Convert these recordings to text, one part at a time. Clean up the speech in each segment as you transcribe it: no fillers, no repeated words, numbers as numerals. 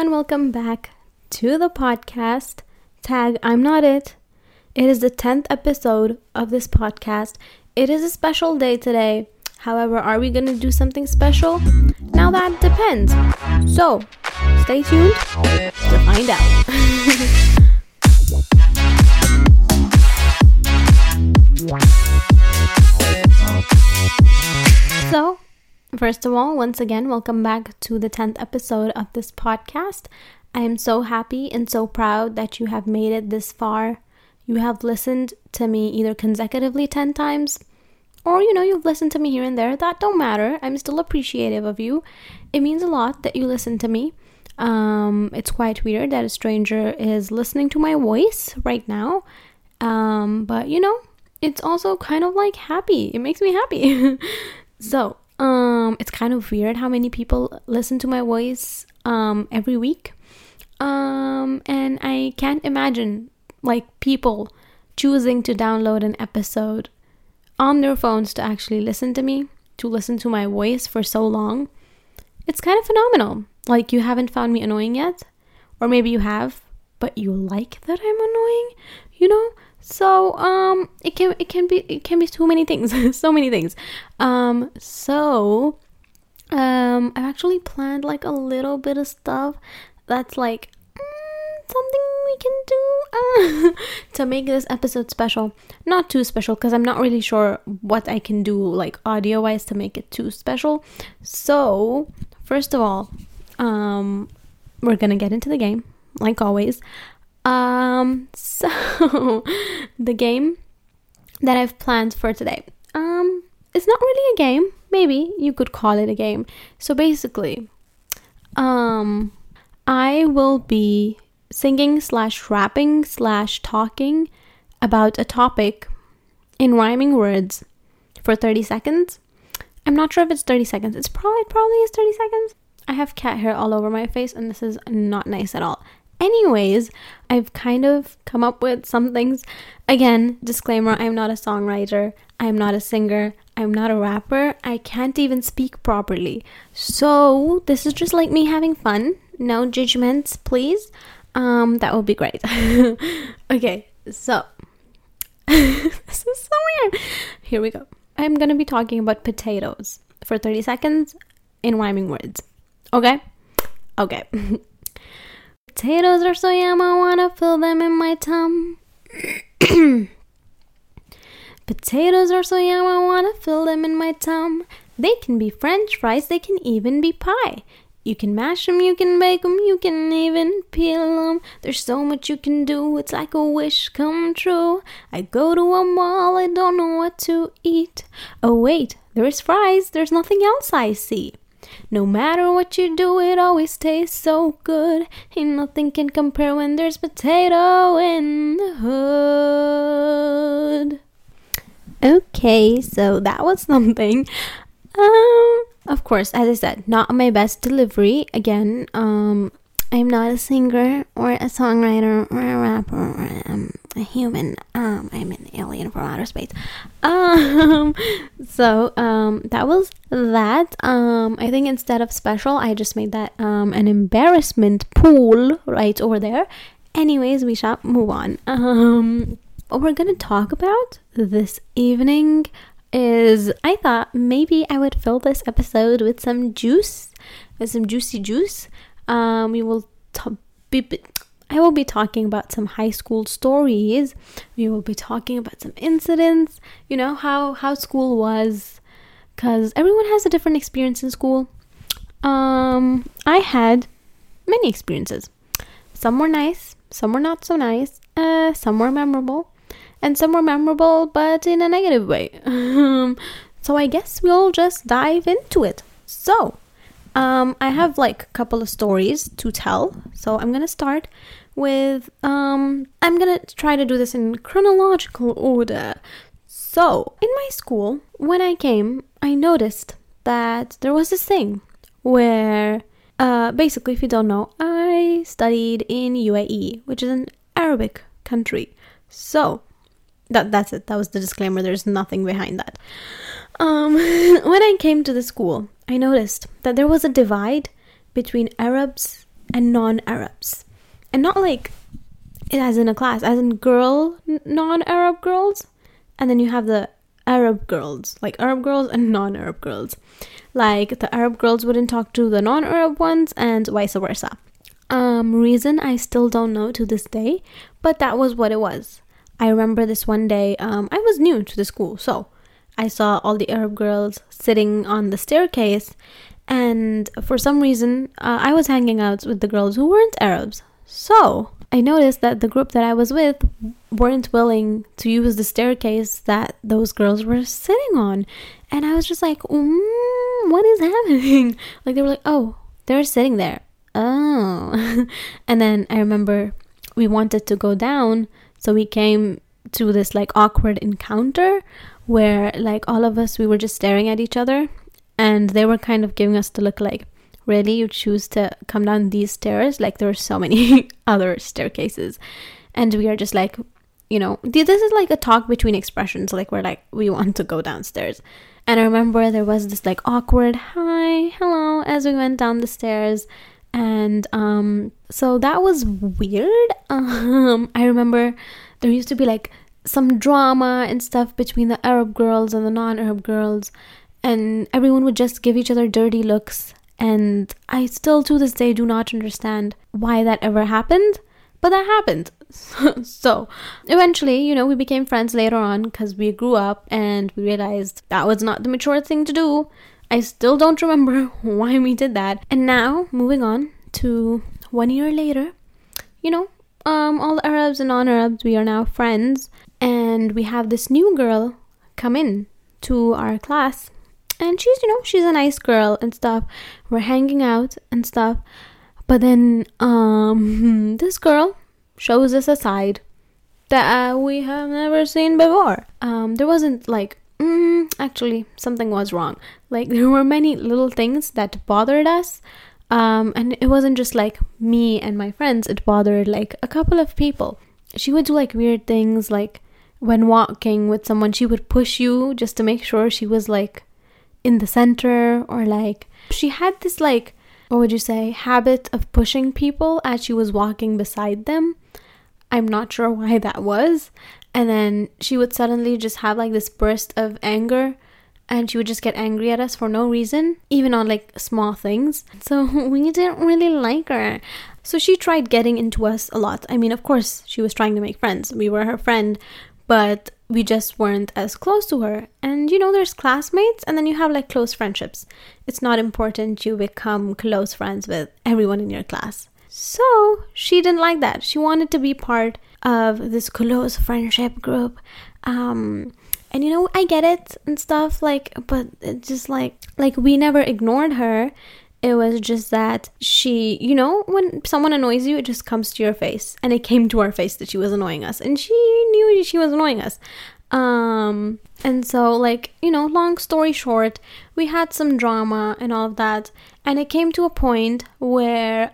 everyone, welcome back to the podcast. Tag, I'm not it. It is the 10th episode of this podcast. It is a special day today. However, are we going to do something special? Now that depends. So, stay tuned to find out. So, first of all, once again, welcome back to the 10th episode of this podcast. I am so happy and so proud that you have made it this far. You have listened to me either consecutively 10 times or, you've listened to me here and there. That don't matter. I'm still appreciative of you. It means a lot that you listen to me. It's quite weird that a stranger is listening to my voice right now. But, it's also kind of like happy. It makes me happy. So, it's kind of weird how many people listen to my voice every week. And I can't imagine people choosing to download an episode on their phones to actually listen to me, to listen to my voice for so long. It's kind of phenomenal. You haven't found me annoying yet, or maybe you have, but you like that I'm annoying, So, it can be too many things, so many things. I've actually planned a little bit of stuff that's something we can do to make this episode special. Not too special, because I'm not really sure what I can do, audio wise to make it too special. So, first of all, we're gonna get into the game, like always. So the game that I've planned for today, it's not really a game. Maybe you could call it a game. So basically, I will be singing /rapping /talking about a topic in rhyming words for 30 seconds. I'm not sure if it's 30 seconds. It probably is 30 seconds. I have cat hair all over my face and this is not nice at all. Anyways, I've kind of come up with some things. Again, disclaimer, I'm not a songwriter, I'm not a singer, I'm not a rapper, I can't even speak properly. So, this is just me having fun. No judgments, please. That would be great. Okay, so. This is so weird. Here we go. I'm gonna be talking about potatoes for 30 seconds in rhyming words. Okay? Okay. Potatoes are so yum, I wanna fill them in my tum. Potatoes are so yum, I wanna fill them in my tum. They can be French fries, they can even be pie. You can mash them, you can bake them, you can even peel them. There's so much you can do, it's like a wish come true. I go to a mall, I don't know what to eat. Oh wait, there's fries, there's nothing else I see. No matter what you do, it always tastes so good. Ain't nothing can compare when there's potato in the hood. Okay, so that was something. Of course, as I said, not my best delivery. Again, I'm not a singer or a songwriter or a rapper or a human. I'm an alien from outer space. That was that. I think instead of special, I just made that an embarrassment pool right over there. Anyways, we shall move on. What we're gonna talk about this evening is I thought maybe I would fill this episode with some juice, with some juicy juice. I will be talking about some high school stories. We will be talking about some incidents, how school was, because everyone has a different experience in school. I had many experiences. Some were nice, some were not so nice, some were memorable, and some were memorable but in a negative way. So I guess we'll just dive into it. So I have a couple of stories to tell, so I'm gonna start with I'm gonna try to do this in chronological order. So in my school, when I came, I noticed that there was this thing where basically, if you don't know, I studied in UAE, which is an Arabic country. So that's it. That was the disclaimer. There's nothing behind that. When I came to the school, I noticed that there was a divide between Arabs and non-Arabs. And not like as in a class, as in girl, non-Arab girls. And then you have the Arab girls, like Arab girls and non-Arab girls. Like the Arab girls wouldn't talk to the non-Arab ones and vice versa. Reason I still don't know to this day, but that was what it was. I remember this one day, I was new to the school, so I saw all the Arab girls sitting on the staircase, and for some reason, I was hanging out with the girls who weren't Arabs. So I noticed that the group that I was with weren't willing to use the staircase that those girls were sitting on. And I was just like, what is happening? Like, they were like, oh, they're sitting there. Oh. And then I remember we wanted to go down, so we came to this like awkward encounter where like all of us, we were just staring at each other, and they were kind of giving us the look like, really, you choose to come down these stairs? Like, there are so many other staircases. And we are just like, you know, this is like a talk between expressions. Like, we're like, we want to go downstairs. And I remember there was this like awkward hello as we went down the stairs. And so that was weird. I remember there used to be like some drama and stuff between the Arab girls and the non-Arab girls, and everyone would just give each other dirty looks. And I still to this day do not understand why that ever happened, but that happened. So eventually, you know, we became friends later on because we grew up and we realized that was not the mature thing to do. I still don't remember why we did that. And now, moving on to 1 year later, you know, all the Arabs and non-Arabs, we are now friends. And we have this new girl come in to our class. And she's, you know, she's a nice girl and stuff. We're hanging out and stuff. But then, this girl shows us a side that we have never seen before. There wasn't like... actually, something was wrong. Like, there were many little things that bothered us. And it wasn't just like me and my friends. It bothered like a couple of people. She would do like weird things. Like, when walking with someone, she would push you just to make sure she was like in the center. Or like, she had this like, what would you say, habit of pushing people as she was walking beside them. I'm not sure why that was. And then she would suddenly just have like this burst of anger, and she would just get angry at us for no reason, even on like small things. So we didn't really like her. So she tried getting into us a lot. I mean, of course, she was trying to make friends. We were her friend, but we just weren't as close to her. And you know, there's classmates, and then you have like close friendships. It's not important you become close friends with everyone in your class. So she didn't like that. She wanted to be part of this close friendship group. And you know, I get it and stuff, like, but it's just like we never ignored her. It was just that she, you know, when someone annoys you, it just comes to your face. And it came to our face that she was annoying us. And she knew she was annoying us. And so, like, you know, long story short, we had some drama and all of that, and it came to a point where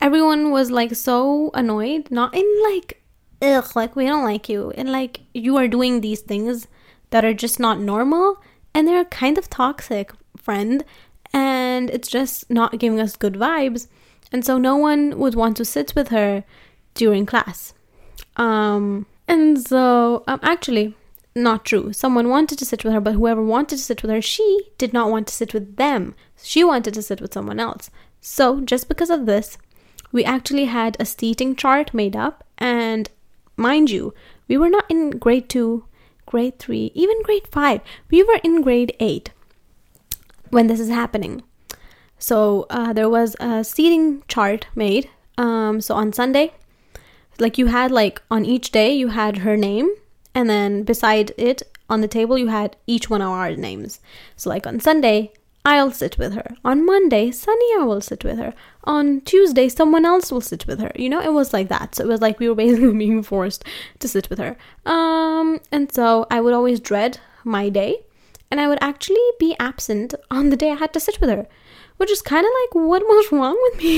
everyone was like so annoyed, not in like, ugh, like we don't like you, and like you are doing these things that are just not normal, and they're kind of toxic, friend, and it's just not giving us good vibes. And so no one would want to sit with her during class. And so, actually, not true. Someone wanted to sit with her, but whoever wanted to sit with her, she did not want to sit with them. She wanted to sit with someone else. So, just because of this, we actually had a seating chart made up. And mind you, we were not in grade 2, grade 3, even grade 5. We were in grade 8 when this is happening. So, there was a seating chart made. So, on Sunday... like you had like on each day you had her name, and then beside it on the table you had each one of our names. So like on Sunday, I'll sit with her. On Monday, Sonia will sit with her. On Tuesday, someone else will sit with her. You know, it was like that. So it was like we were basically being forced to sit with her. And so I would always dread my day, and I would actually be absent on the day I had to sit with her, which is kind of like what was wrong with me.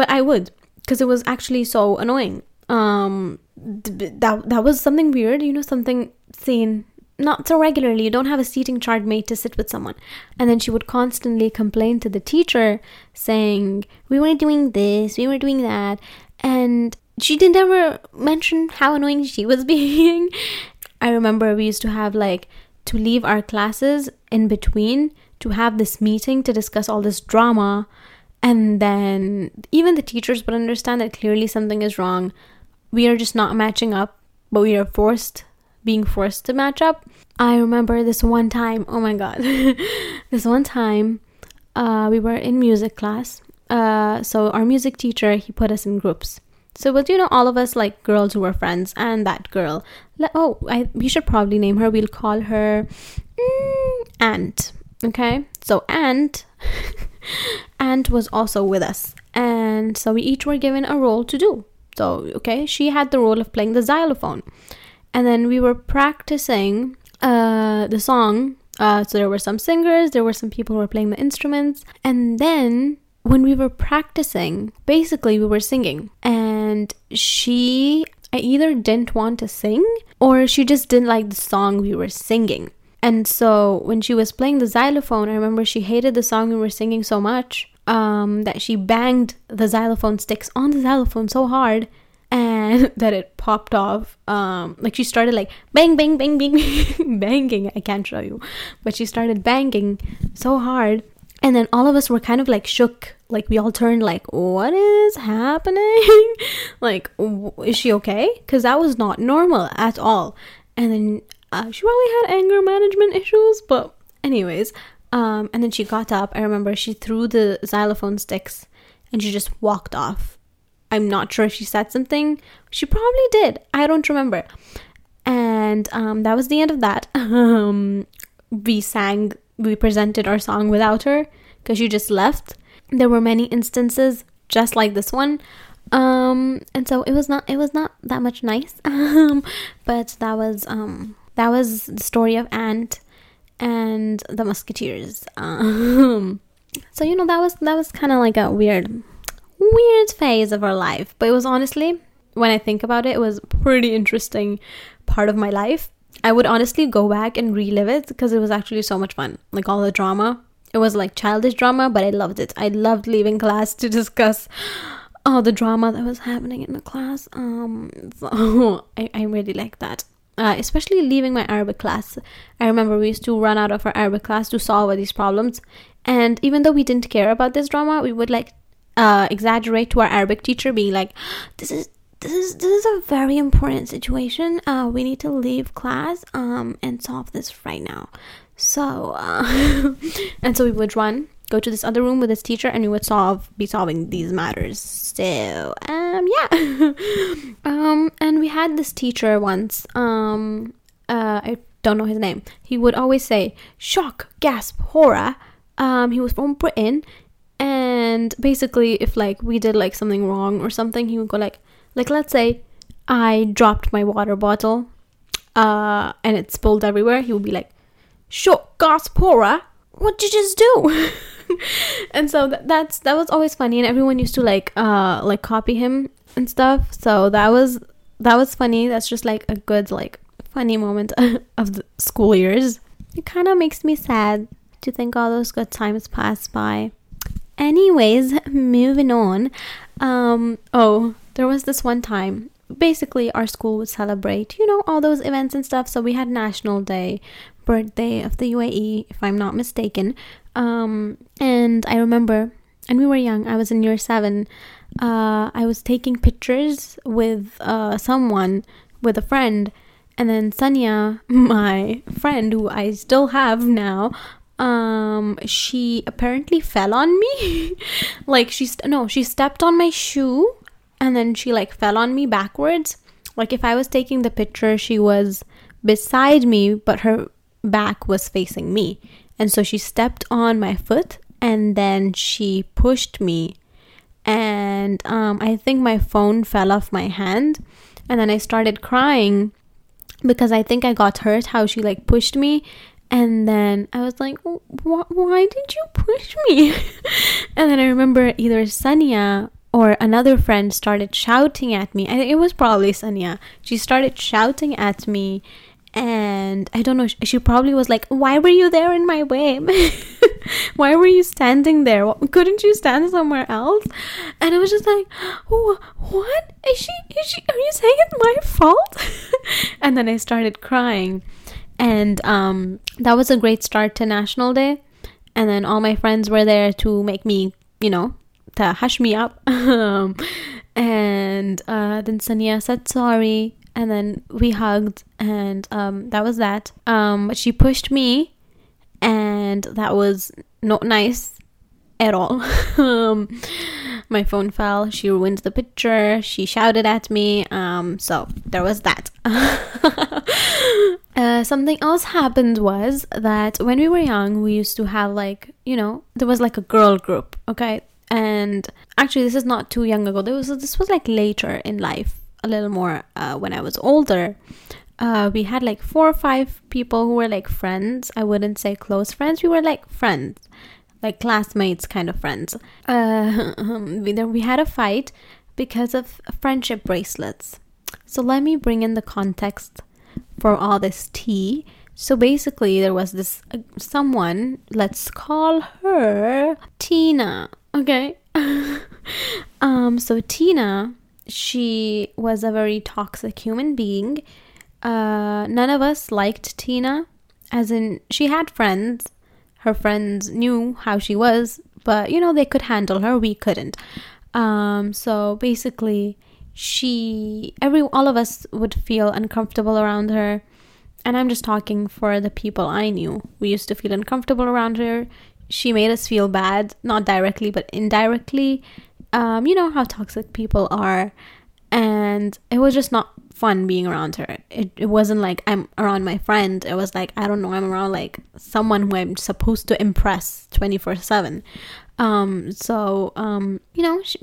But I would, because it was actually so annoying. That was something weird, you know, something seen not so regularly, you don't have a seating chart made to sit with someone. And then she would constantly complain to the teacher saying, we were doing this, we were doing that. And she didn't ever mention how annoying she was being. I remember we used to have to leave our classes in between to have this meeting to discuss all this drama. And then even the teachers would understand that clearly something is wrong. We are just not matching up, but we are being forced to match up. I remember this one time, oh my god, this one time we were in music class. So our music teacher, he put us in groups. So, but all of us girls who were friends, and that girl, we should probably name her. We'll call her Ant. Okay, so Ant was also with us, and so we each were given a role to do. So, okay, she had the role of playing the xylophone. And then we were practicing the song. So there were some singers, there were some people who were playing the instruments. And then when we were practicing, basically we were singing. And I either didn't want to sing or she just didn't like the song we were singing. And so when she was playing the xylophone, I remember she hated the song we were singing so much that she banged the xylophone sticks on the xylophone so hard that it popped off. She started bang bang bang bang banging. I can't show you, but she started banging so hard, and then all of us were kind of shook. We all turned what is happening? Is she okay? Because that was not normal at all. And then she probably had anger management issues, but anyways, and then she got up. I remember she threw the xylophone sticks and she just walked off. I'm not sure if she said something. She probably did. I don't remember. And that was the end of that. We presented our song without her because she just left. There were many instances just like this one. And so it was not that much nice. But that was the story of Ant and the Musketeers. So that was kind of a weird phase of our life, but it was honestly, when I think about it, it was a pretty interesting part of my life. I would honestly go back and relive it because it was actually so much fun. All the drama, it was childish drama, but I loved it. I loved leaving class to discuss all the drama that was happening in the class. So I really liked that, especially leaving my Arabic class. I remember we used to run out of our Arabic class to solve all these problems, and even though we didn't care about this drama, we would exaggerate to our Arabic teacher, being this is a very important situation, we need to leave class and solve this right now. So and so we would go to this other room with this teacher, and we would be solving these matters. So and we had this teacher once, I don't know his name. He would always say shock, gasp, horror. He was from Britain. And basically, if we did something wrong or something, he would go let's say I dropped my water bottle and it spilled everywhere. He would be shock, gasp, horror, what'd you just do? And so that was always funny, and everyone used to copy him and stuff. So that was funny. That's just a good funny moment of the school years. It kind of makes me sad to think all those good times passed by. Anyways, moving on. There was this one time. Basically, our school would celebrate, all those events and stuff. So we had National Day, birthday of the UAE, if I'm not mistaken. And I remember, and we were young. I was in year 7. I was taking pictures with someone, with a friend. And then Sanya, my friend, who I still have now, she apparently fell on me. She stepped on my shoe, and then she fell on me backwards. If I was taking the picture, she was beside me, but her back was facing me, and so she stepped on my foot, and then she pushed me, and I think my phone fell off my hand, and then I started crying because I think I got hurt how she pushed me. And then I was why did you push me? And then I remember either Sanya or another friend started shouting at me. I think it was probably Sanya. She started shouting at me, And I don't know, she probably was like, why were you there in my way? Why were you standing there? Couldn't you stand somewhere else? And I was just like, what? Are you saying it's my fault? And then I started crying. And that was a great start to National Day. And then all my friends were there to make me, to hush me up. And then Sania said sorry. And then we hugged, and that was that. She pushed me, and that was not nice at all. My phone fell. She ruined the picture. She shouted at me. So there was that. Something else happened was that when we were young, we used to have there was like a girl group, okay? And actually, this is not too young ago. This was like later in life. A little more when I was older, we had like 4 or 5 people who were like friends. I wouldn't say close friends. We were like friends, like classmates kind of friends. Then we had a fight because of friendship bracelets. So let me bring in the context for all this tea. So basically there was this someone, let's call her Tina, okay? So Tina, she was a very toxic human being. None of us liked Tina, as in she had friends. Her friends knew how she was, but they could handle her. We couldn't. So basically, all of us would feel uncomfortable around her. And I'm just talking for the people I knew. We used to feel uncomfortable around her. She made us feel bad, not directly, but indirectly. You know how toxic people are, and it was just not fun being around her. It wasn't like I'm around my friend. It was like, I don't know, I'm around like someone who I'm supposed to impress 24/7.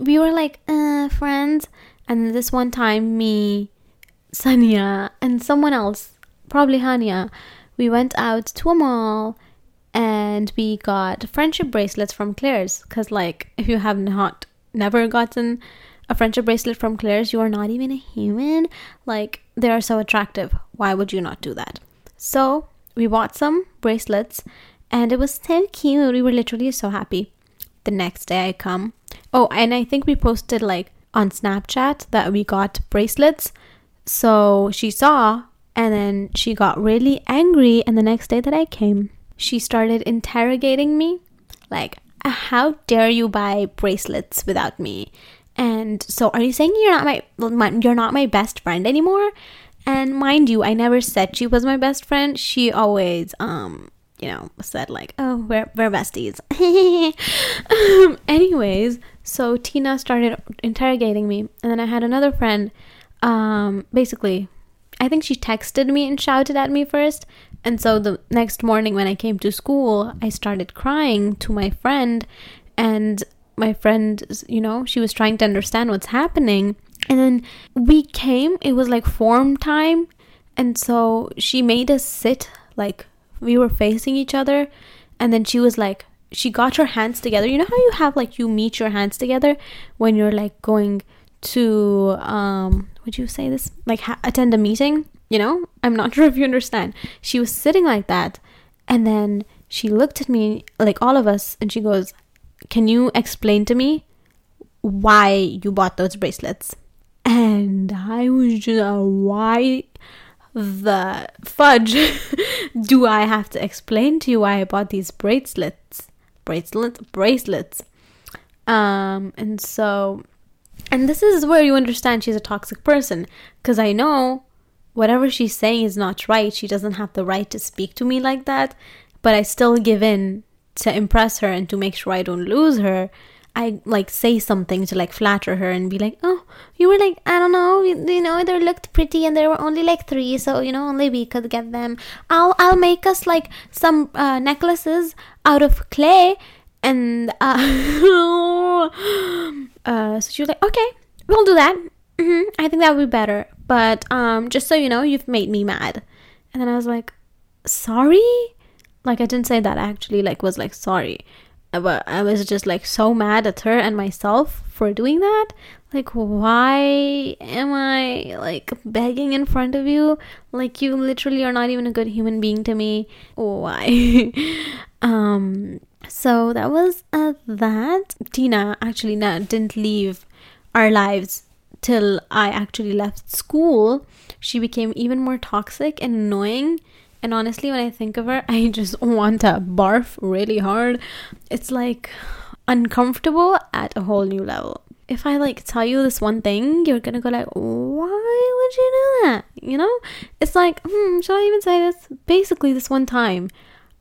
We were like friends. And this one time, me, Sania, and someone else, probably Hania, we went out to a mall. And we got friendship bracelets from Claire's, because like if you have never gotten a friendship bracelet from Claire's, you are not even a human. Like, they are so attractive. Why would you not do that? So we bought some bracelets, and it was so cute. We were literally so happy. The next day I come. Oh, and I think we posted like on Snapchat that we got bracelets. So she saw, and then she got really angry. And the next day that I came, she started interrogating me, like, how dare you buy bracelets without me? And so, are you saying you're not my best friend anymore? And mind you, I never said she was my best friend. She always, said like, oh, we're besties. Anyways, so Tina started interrogating me, and then I had another friend. Basically, I think she texted me and shouted at me first. And so the next morning when I came to school, I started crying to my friend. And my friend, she was trying to understand what's happening. And then we came, it was like form time. And so she made us sit, like we were facing each other. And then she was like, she got her hands together. You know how you have like, you meet your hands together when you're like going to, would you say this? Like attend a meeting? I'm not sure if you understand. She was sitting like that, and then she looked at me, like all of us, and she goes, can you explain to me why you bought those bracelets? And I was just, why the fudge do I have to explain to you why I bought these bracelets? Bracelets. And this is where you understand she's a toxic person, because I know whatever she's saying is not right. She doesn't have the right to speak to me like that. But I still give in to impress her and to make sure I don't lose her. I like say something to like flatter her and be like, oh, you were like, I don't know, they looked pretty and there were only like 3. So, only we could get them. I'll make us like some necklaces out of clay. And so she was like, okay, we'll do that. Mm-hmm, I think that would be better. But just so you know, you've made me mad. And then I was like, sorry? Like, I didn't say that actually, like, was like, sorry. But I was just like so mad at her and myself for doing that. Like, why am I like begging in front of you? Like, you literally are not even a good human being to me. Why? So that was that. Tina actually didn't leave our lives till I actually left school. She became even more toxic and annoying. And honestly, when I think of her, I just want to barf really hard. It's like uncomfortable at a whole new level. If I like tell you this one thing, you're gonna go like, why would you do that? You know, it's like, should I even say this? Basically, this one time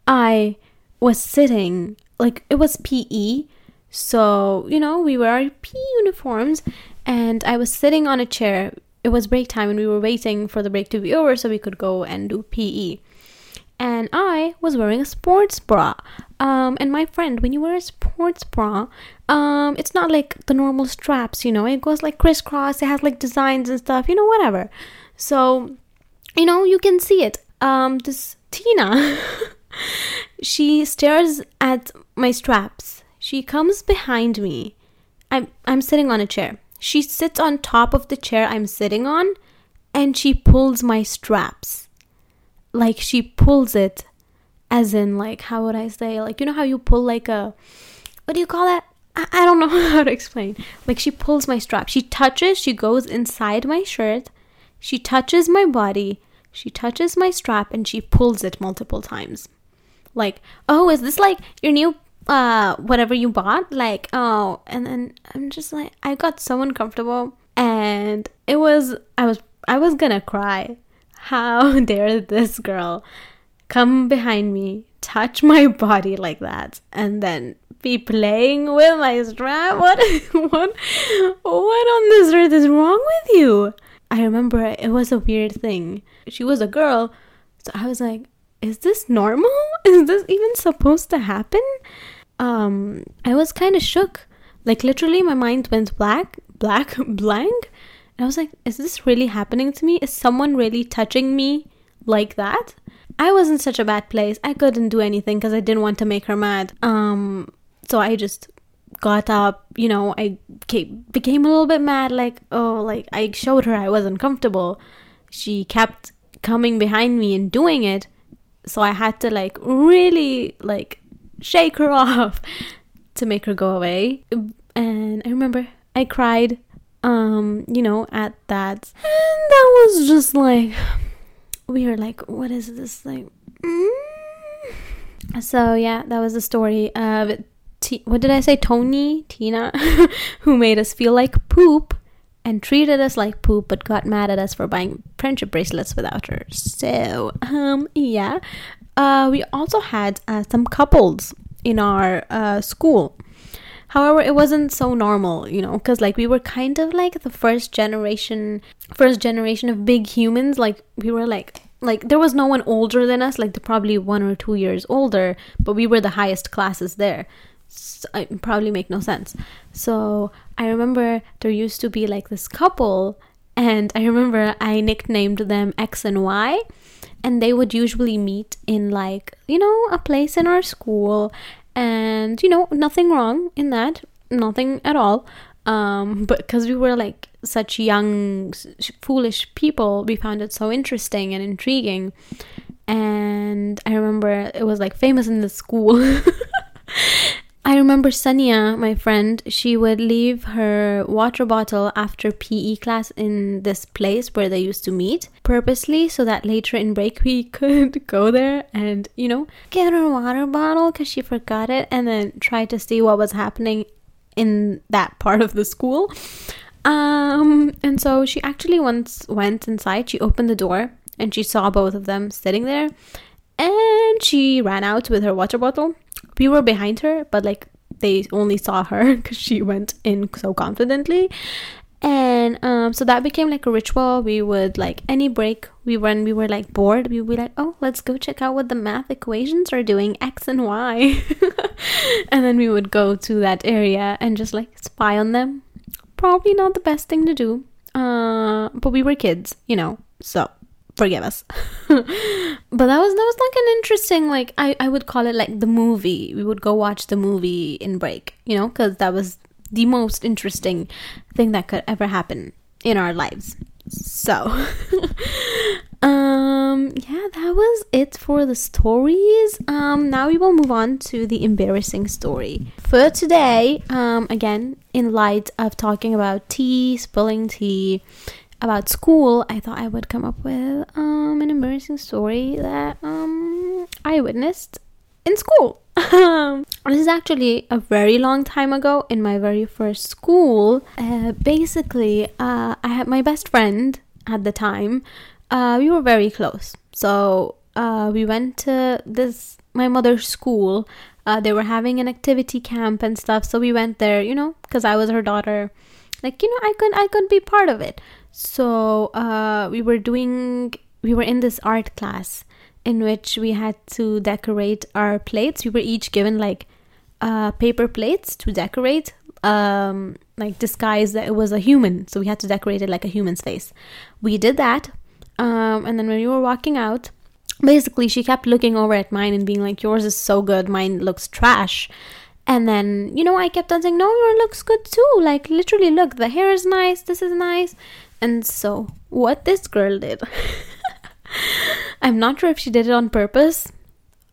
I was sitting, like it was PE. So, you know, we were PE uniforms and I was sitting on a chair. It was break time and we were waiting for the break to be over so we could go and do PE. And I was wearing a sports bra. And my friend, when you wear a sports bra, it's not like the normal straps, you know. It goes like crisscross. It has like designs and stuff, you know, whatever. So, you know, you can see it. This Tina, she stares at my straps. She comes behind me. I'm sitting on a chair. She sits on top of the chair I'm sitting on and she pulls my straps. Like, she pulls it as in, like, how would I say? Like, you know how you pull like a, what do you call that? I don't know how to explain. Like, she pulls my strap. She goes inside my shirt. She touches my body. She touches my strap and she pulls it multiple times. Like, oh, is this like your new whatever you bought? Like, oh. And then I'm just like, I got so uncomfortable and it was, I was gonna cry. How dare this girl come behind me, touch my body like that, and then be playing with my strap? What on this earth is wrong with you? I remember it was a weird thing. She was a girl, so I was like, is this normal? Is this even supposed to happen? I was kind of shook. Like, literally my mind went blank. And I was like, is this really happening to me? Is someone really touching me like that? I was in such a bad place. I couldn't do anything because I didn't want to make her mad. So I just got up, you know, I became a little bit mad. Like, oh, like I showed her I wasn't comfortable. She kept coming behind me and doing it. So I had to like really like shake her off to make her go away. And I remember I cried, you know, at that. And that was just like, we were like, what is this? Like, So yeah, that was the story of, what did I say? Tina, who made us feel like poop and treated us like poop, but got mad at us for buying friendship bracelets without her. So, yeah. We also had some couples in our school. However, it wasn't so normal, you know, because like we were kind of like the first generation of big humans. Like we were like there was no one older than us. Like they're probably 1 or 2 years older, but we were the highest classes there. So, it probably make no sense. So I remember there used to be like this couple, and I remember I nicknamed them X and Y, and they would usually meet in like, you know, a place in our school, and you know, nothing wrong in that, nothing at all. But because we were like such young, foolish people, we found it so interesting and intriguing. And I remember it was like famous in the school. I remember Sania, my friend, she would leave her water bottle after PE class in this place where they used to meet purposely so that later in break we could go there and, you know, get her water bottle because she forgot it and then try to see what was happening in that part of the school. And so she actually once went inside, she opened the door and she saw both of them sitting there and she ran out with her water bottle. We were behind her, but like they only saw her because she went in so confidently. And so that became like a ritual. We would like any break we were like bored, we would be like, oh, let's go check out what the math equations are doing, X and Y. And then we would go to that area and just like spy on them. Probably not the best thing to do, but we were kids, you know, so forgive us. But that was like an interesting, like, I would call it like the movie. We would go watch the movie in break, you know, because that was the most interesting thing that could ever happen in our lives. So yeah, that was it for the stories. Now we will move on to the embarrassing story for today. Again, in light of talking about tea, spilling tea, about school, I thought I would come up with an embarrassing story that I witnessed in school. This is actually a very long time ago in my very first school. Basically, I had my best friend at the time. We were very close. So we went to my mother's school. They were having an activity camp and stuff. So we went there, you know, because I was her daughter. Like, you know, I could be part of it. So we were in this art class in which we had to decorate our plates. We were each given like paper plates to decorate, like disguise that it was a human. So we had to decorate it like a human's face. We did that. And then when we were walking out, basically she kept looking over at mine and being like, yours is so good, mine looks trash. And then, you know, I kept on saying, no, yours looks good too. Like, literally, look, the hair is nice, this is nice. And so what this girl did, I'm not sure if she did it on purpose.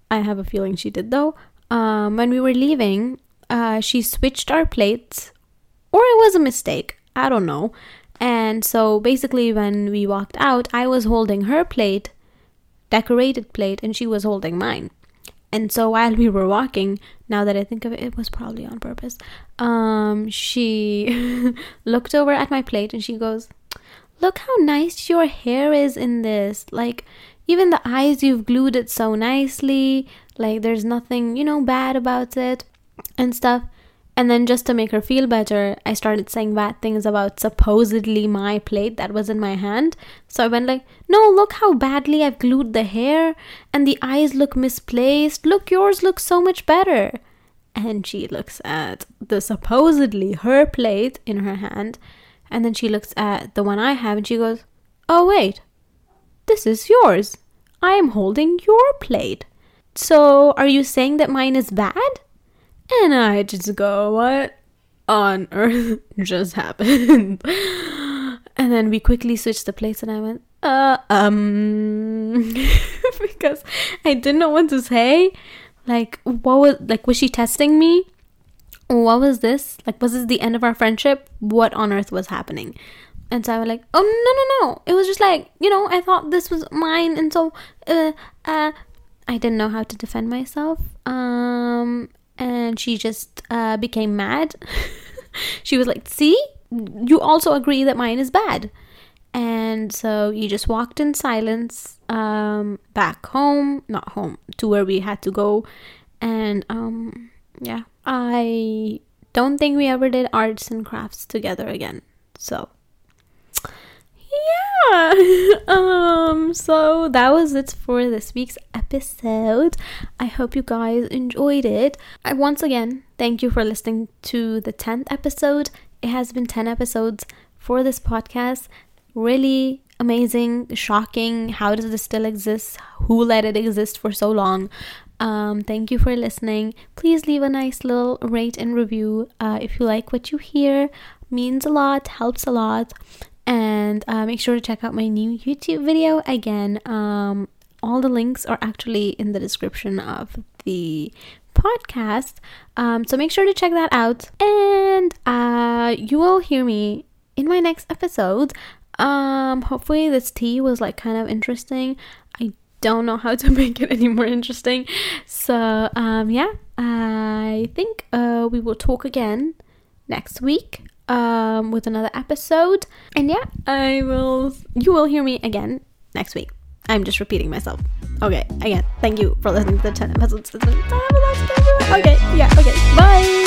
I have a feeling she did, though. When we were leaving, she switched our plates, or it was a mistake, I don't know. And so basically when we walked out, I was holding her plate, decorated plate, and she was holding mine. And so while we were walking, now that I think of it, it was probably on purpose. She looked over at my plate and she goes, look how nice your hair is in this. Like, even the eyes, you've glued it so nicely. Like, there's nothing, you know, bad about it and stuff. And then just to make her feel better, I started saying bad things about supposedly my plate that was in my hand. So I went like, no, look how badly I've glued the hair and the eyes look misplaced. Look, yours looks so much better. And she looks at the supposedly her plate in her hand. And then she looks at the one I have and she goes, oh, wait, this is yours. I am holding your plate. So are you saying that mine is bad? And I just go, what on earth just happened? And then we quickly switched the plates and I went, because I didn't know what to say. Like, was she testing me? What was this? Like, was this the end of our friendship? What on earth was happening? And so I was like, oh, no. It was just like, you know, I thought this was mine. And so, I didn't know how to defend myself. And she just became mad. She was like, see, you also agree that mine is bad. And so you just walked in silence back home, not home, to where we had to go. And yeah, I don't think we ever did arts and crafts together again. So yeah. So that was it for this week's episode. I hope you guys enjoyed it. I once again thank you for listening to the 10th episode. It has been 10 episodes for this podcast. Really amazing, shocking. How does this still exist? Who let it exist for so long? Thank you for listening. Please leave a nice little rate and review if you like what you hear. Means a lot, helps a lot. And make sure to check out my new YouTube video. Again, all the links are actually in the description of the podcast. So make sure to check that out. And you will hear me in my next episode. Hopefully this tea was like kind of interesting. I don't know how to make it any more interesting. So yeah, I think we will talk again next week. With another episode. And yeah, you will hear me again next week. I'm just repeating myself. Okay, again, thank you for listening to the 10 episodes. Okay, yeah, okay, bye.